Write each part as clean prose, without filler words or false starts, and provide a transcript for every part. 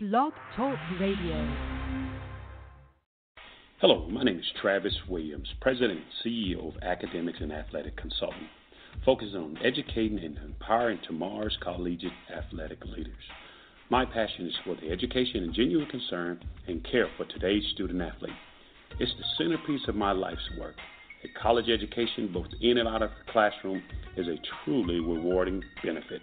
Blog Talk Radio. Hello, my name is Travis Williams, President and CEO of Academics and Athletic Consulting, focusing on educating and empowering tomorrow's collegiate athletic leaders. My passion is for the education and genuine concern and care for today's student athlete. It's the centerpiece of my life's work. A college education, both in and out of the classroom, is a truly rewarding benefit.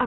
A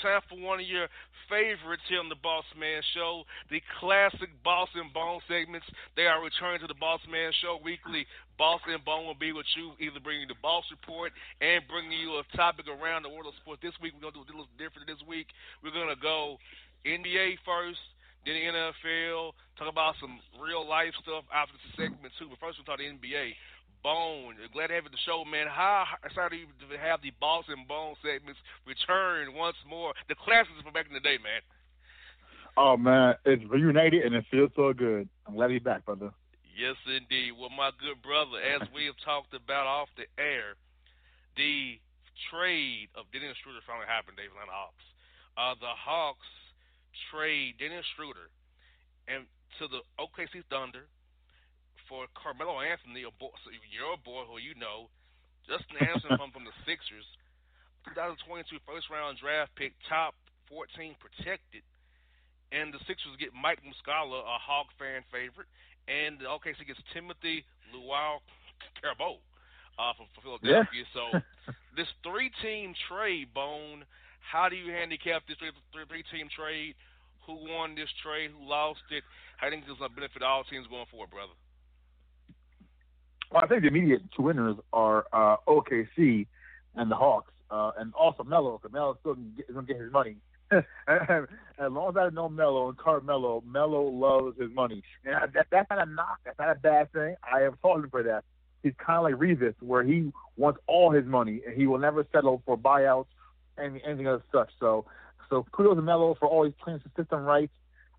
Time for one of your favorites here on the Bossman Show, the classic Boss and Bone segments. They are returning to the Bossman Show weekly. Boss and Bone will be with you, either bringing the Boss Report and bringing you a topic around the world of sports. This week, we're going to do a little different this week. We're going to go NBA first, then the NFL, talk about some real-life stuff after segment two. But first, we'll talk the NBA. Bone, glad to have you on the show, man. How excited are you to have the Boss and Bone segments return once more? The classics from back in the day, man. Oh, man, it's reunited and it feels so good. I'm glad to be back, brother. Yes, indeed. Well, my good brother, as we have talked about off the air, the trade of Dennis Schroeder finally happened, David, on the Hawks. The Hawks trade Dennis Schroeder and to the OKC Thunder for Carmelo Anthony, your boy who you know, Justin Anderson from the Sixers, 2022 first-round draft pick, top 14 protected, and the Sixers get Mike Muscala, a Hawk fan favorite, and the OKC gets Timothy Luwawu-Cabarrot from Philadelphia. Yeah. So this three-team trade, Bone, how do you handicap this three-team trade? Who won this trade? Who lost it? How do you think this is going to benefit all teams going forward, brother? Well, I think the immediate 2 winners are OKC and the Hawks, and also Melo. Because Melo's still going to get his money. As long as I know Melo and Carmelo, Melo loves his money. And that's not a knock. That's not a bad thing. I applaud him for that. He's kind of like Revis, where he wants all his money, and he will never settle for buyouts and anything of such. So kudos to Melo for always playing the system right.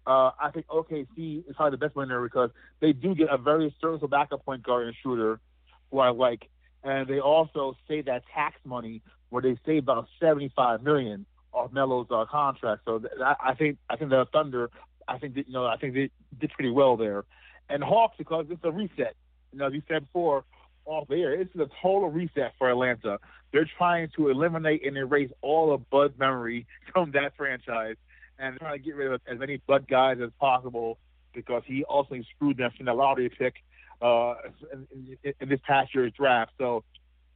I think OKC is probably the best winner because they do get a very serviceable backup point guard and shooter who I like, and they also save that tax money where they save about $75 million off Melo's contract. So I think the Thunder I think they did pretty well there. And Hawks, because it's a reset. You know, as you said before, off the air, it's a total reset for Atlanta. They're trying to eliminate and erase all of Bud's memory from that franchise, and trying to get rid of as many Bud guys as possible, because he ultimately screwed them from the lottery pick in this past year's draft. So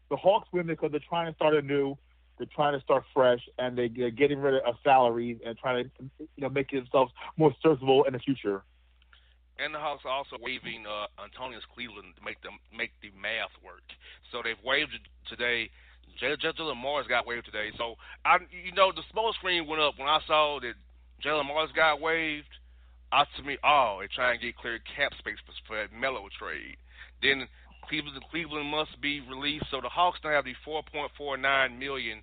the Hawks win because they're trying to start anew, they're trying to start fresh, and they're getting rid of salaries and trying to, you know, make themselves more serviceable in the future. And the Hawks are also waiving Antonius Cleveland to make the math work. So they've waived today. Jalen Morris got waived today. So the smoke screen went up when I saw that Jalen Morris got waived. They're trying to get clear cap space for that Melo trade. Then Cleveland must be released. So the Hawks now have the $4.49 million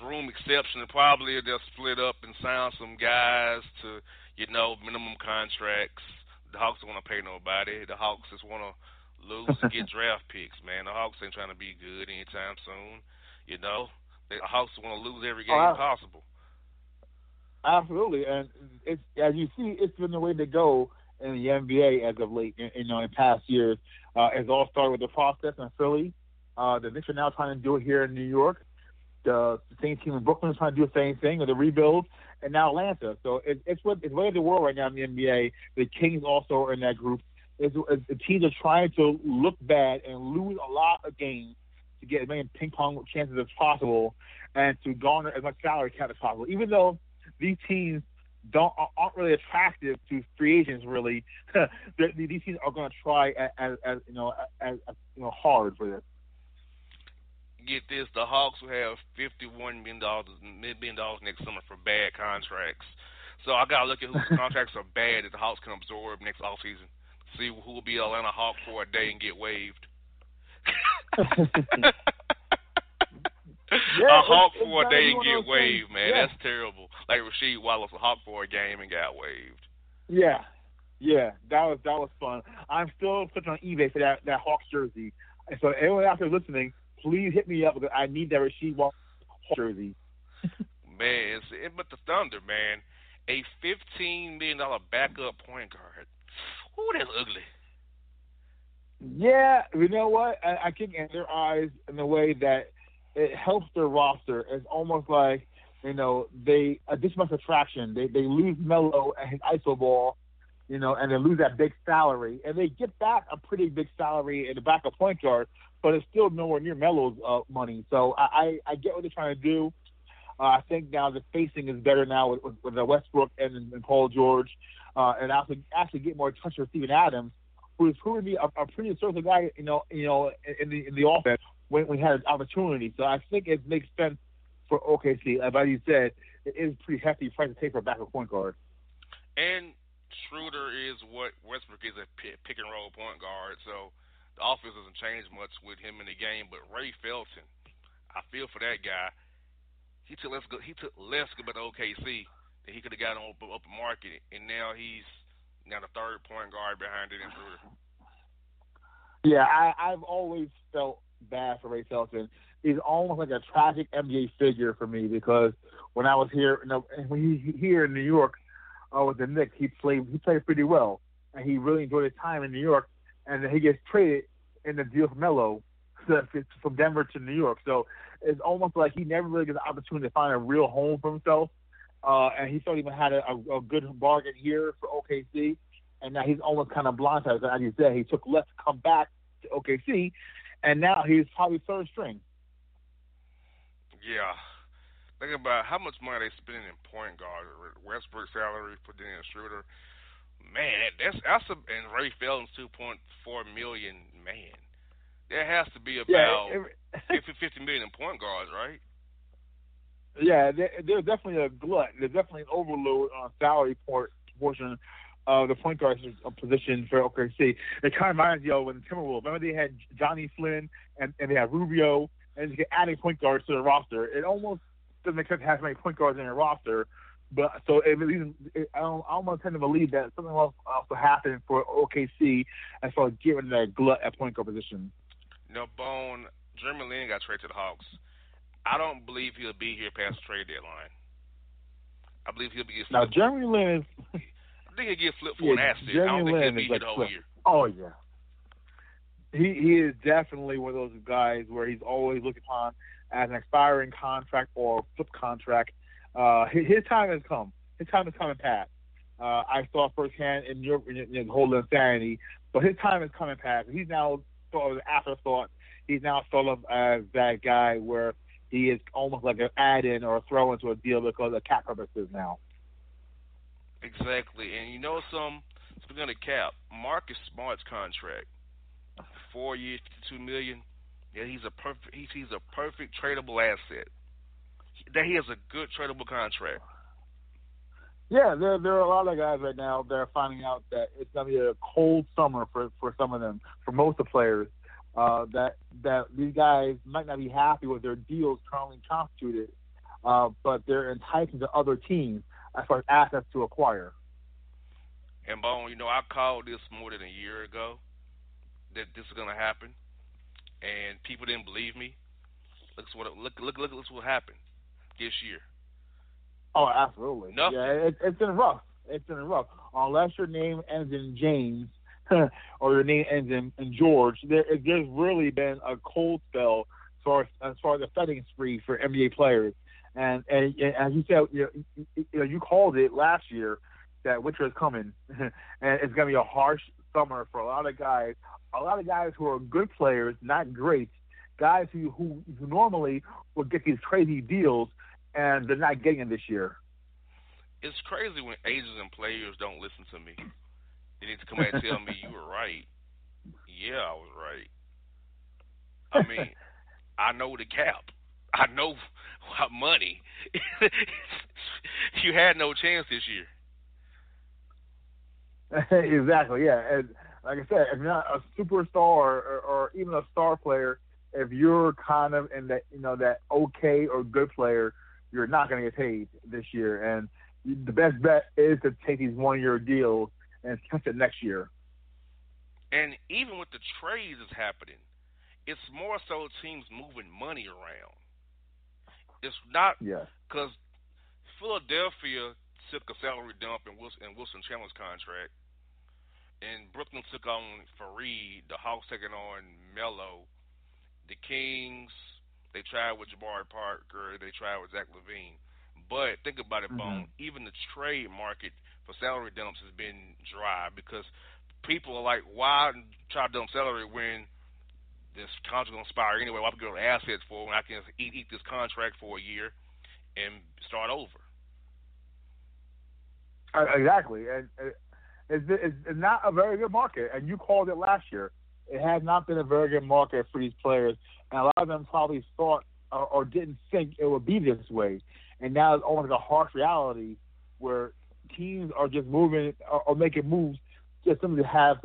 room exception. And probably they'll split up and sign some guys to, minimum contracts. The Hawks don't want to pay nobody. The Hawks just want to lose and get draft picks, man. The Hawks ain't trying to be good anytime soon. The Hawks want to lose every game possible. Absolutely. And it's, as you see, it's been the way to go in the NBA as of late, in past years. It's all started with the process in Philly. The Knicks are now trying to do it here in New York. The same team in Brooklyn is trying to do the same thing with the rebuild, and now Atlanta. So it's way of the world right now in the NBA. The Kings also are in that group. The teams are trying to look bad and lose a lot of games to get as many ping pong chances as possible and to garner as much salary cap as possible. Even though these teams aren't really attractive to free agents, really, these teams are going to try as hard for this. Get this, the Hawks will have $51 million next summer for bad contracts. So I got to look at whose contracts are bad that the Hawks can absorb next offseason. See who will be Atlanta Hawk for a day and get waived. A Hawk for a day and get waived, man. Yeah. That's terrible. Like Rasheed Wallace, a Hawk for a game and got waived. Yeah, that was fun. I'm still searching on eBay for that Hawks jersey. So anyone out there listening, please hit me up because I need that Rasheed Wallace jersey. Man, but the Thunder, man, a $15 million backup point guard. Ooh, that's ugly. Yeah, you know what? I think in their eyes, in the way that it helps their roster, it's almost like, they this much attraction. They lose Melo and his ISO ball, and they lose that big salary, and they get back a pretty big salary in the backup point guard, but it's still nowhere near Melo's money. So I get what they're trying to do. I think now the spacing is better now with the Westbrook and Paul George, and actually get more touch with Steven Adams, who is proving to be a pretty assertive guy, in the offense when he had an opportunity. So I think it makes sense for OKC. As you said, it is pretty hefty price to take for a backup point guard. And Schroeder is what Westbrook is, a pick and roll point guard. So the offense doesn't change much with him in the game. But Ray Felton, I feel for that guy. He took less good by the OKC than he could have gotten on open market, and now he's the third point guard behind Dennis Schroeder. Yeah, I've always felt bad for Ray Felton. He's almost like a tragic NBA figure for me because when I was here, when he here in New York with the Knicks, he played pretty well, and he really enjoyed his time in New York. And then he gets traded in the deal with Melo from Denver to New York. So it's almost like he never really gets the opportunity to find a real home for himself. And he still even had a good bargain here for OKC. And now he's almost kind of blindsided. As you said, he took less to come back to OKC. And now he's probably third string. Yeah. Think about how much money they spending in point guard. Westbrook's salary for Dennis Schroeder. Man, and Ray Felton's $2.4 million. Man, there has to be about 50 million in point guards, right? Yeah, there's definitely a glut. There's definitely an overload on salary portion of the point guard position for OKC. It kind of reminds you of when Timberwolves. Remember they had Johnny Flynn and they had Rubio, and they adding point guards to the roster. It almost doesn't make sense to have as many point guards in your roster. But so I almost tend to believe that something else will happen for OKC as far as getting that glut at point guard position. Jeremy Lin got traded to the Hawks. I don't believe he'll be here past the trade deadline. I believe he'll be. Now Jeremy Lin. think he'd get flipped for an asset. Jeremy I don't think Lin he'd be here the whole year. Oh, yeah. He is definitely one of those guys where he's always looked upon as an expiring contract or flip contract. His time has come. His time has come and passed. I saw firsthand in Europe in the whole insanity, but his time has come and passed. He's now sort of an afterthought. He's now sort of that guy where he is almost like an add-in or a throw-in to a deal because of cap purposes now. Exactly. And you know some, speaking of cap, Marcus Smart's contract, 4 years, $52 million. Yeah, he's a perfect tradable asset. That he has a good tradable contract. Yeah, there are a lot of guys right now that are finding out that it's going to be a cold summer for some of them, for most of the players, that these guys might not be happy with their deals currently constituted, but they're enticing to other teams as far as assets to acquire. And, Bone, I called this more than a year ago that this is going to happen, and people didn't believe me. Look what happened this year. Oh, absolutely. Nothing. Yeah, it's been rough. It's been rough. Unless your name ends in James or your name ends in George, there's really been a cold spell as far as the betting spree for NBA players. And as you said, you called it last year that winter is coming, and it's going to be a harsh summer for a lot of guys. A lot of guys who are good players, not great, guys who normally would get these crazy deals, and they're not getting it this year. It's crazy when agents and players don't listen to me. They need to come out and tell me you were right. Yeah, I was right. I mean, I know the cap. I know my money. You had no chance this year. Exactly, yeah. And like I said, if you're not a superstar or even a star player, if you're kind of in that, that okay or good player, you're not going to get paid this year. And the best bet is to take these one-year deals and catch it next year. And even with the trades that's happening, it's more so teams moving money around. It's not because Philadelphia took a salary dump in Wilson Chandler's contract, and Brooklyn took on Fareed, the Hawks taking on Melo, the Kings, they tried with Jabari Parker. They tried with Zach LaVine. But think about it, Bone. Even the trade market for salary dumps has been dry because people are like, why try to dump salary when this contract going to expire anyway? Why go to assets for when I can eat this contract for a year and start over? Exactly. And it's not a very good market, and you called it last year. It has not been a very good market for these players, and a lot of them probably thought or didn't think it would be this way. And now it's almost a harsh reality where teams are just moving or making moves just simply to have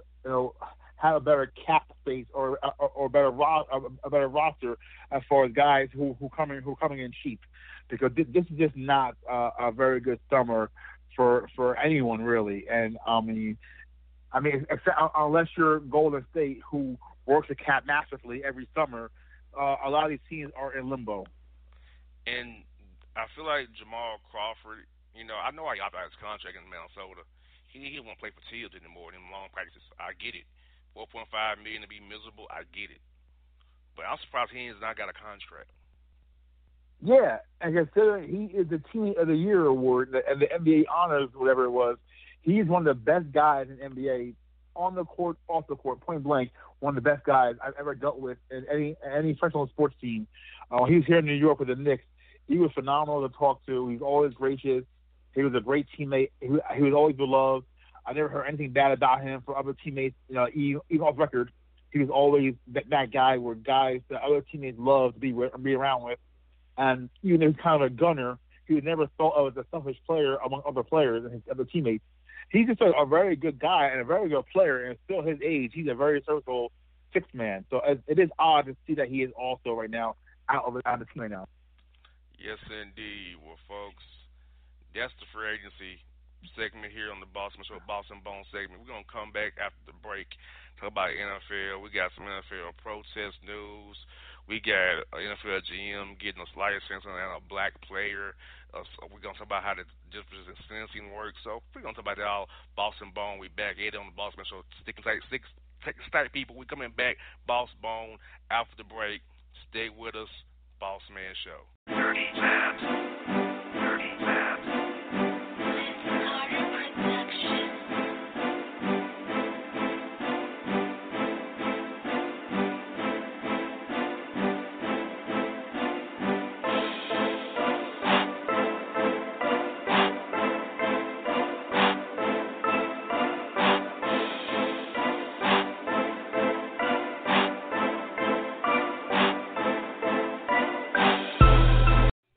have a better cap space or a better roster as far as guys who coming in cheap, because this is just not a very good summer for anyone really. And I mean, except, unless you're Golden State, who works the cap massively every summer, a lot of these teams are in limbo. And I feel like Jamal Crawford, I know I opted out his contract in Minnesota. He won't play for Thibs anymore in long practices. I get it. $4.5 million to be miserable, I get it. But I'm surprised he has not got a contract. Yeah, and considering he is the Team of the Year award, and the NBA honors, whatever it was, he's one of the best guys in NBA, on the court, off the court, point blank. One of the best guys I've ever dealt with in any professional sports team. He was here in New York with the Knicks. He was phenomenal to talk to. He's always gracious. He was a great teammate. He was always beloved. I never heard anything bad about him from other teammates. Even off record, he was always that guy where guys that other teammates love to be around with. And even though he's kind of a gunner, he was never thought of as a selfish player among other players and his other teammates. He's just a very good guy and a very good player, and still his age, he's a very serviceable sixth man. So it is odd to see that he is also right now out of the team right now. Yes, indeed. Well, folks, that's the free agency segment here on the Bossman Show, Boston Bone segment. We're going to come back after the break, talk about NFL. We got some NFL protest news. We got an NFL GM getting a Slider Simpson and a black player. We're going to talk about how the difference in sensing works. So we're going to talk about that all. Boston Bone, we back at it on the Bossman Show. Sticking tight, stick tight, people. We coming back. Boss Bone, after the break. Stay with us. Bossman Show. 30 times.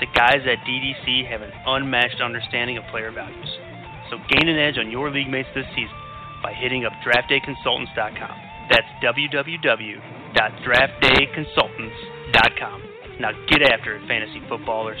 the guys at DDC have an unmatched understanding of player values. So gain an edge on your league mates this season by hitting up draftdayconsultants.com. That's www.draftdayconsultants.com. Now get after it, fantasy footballers.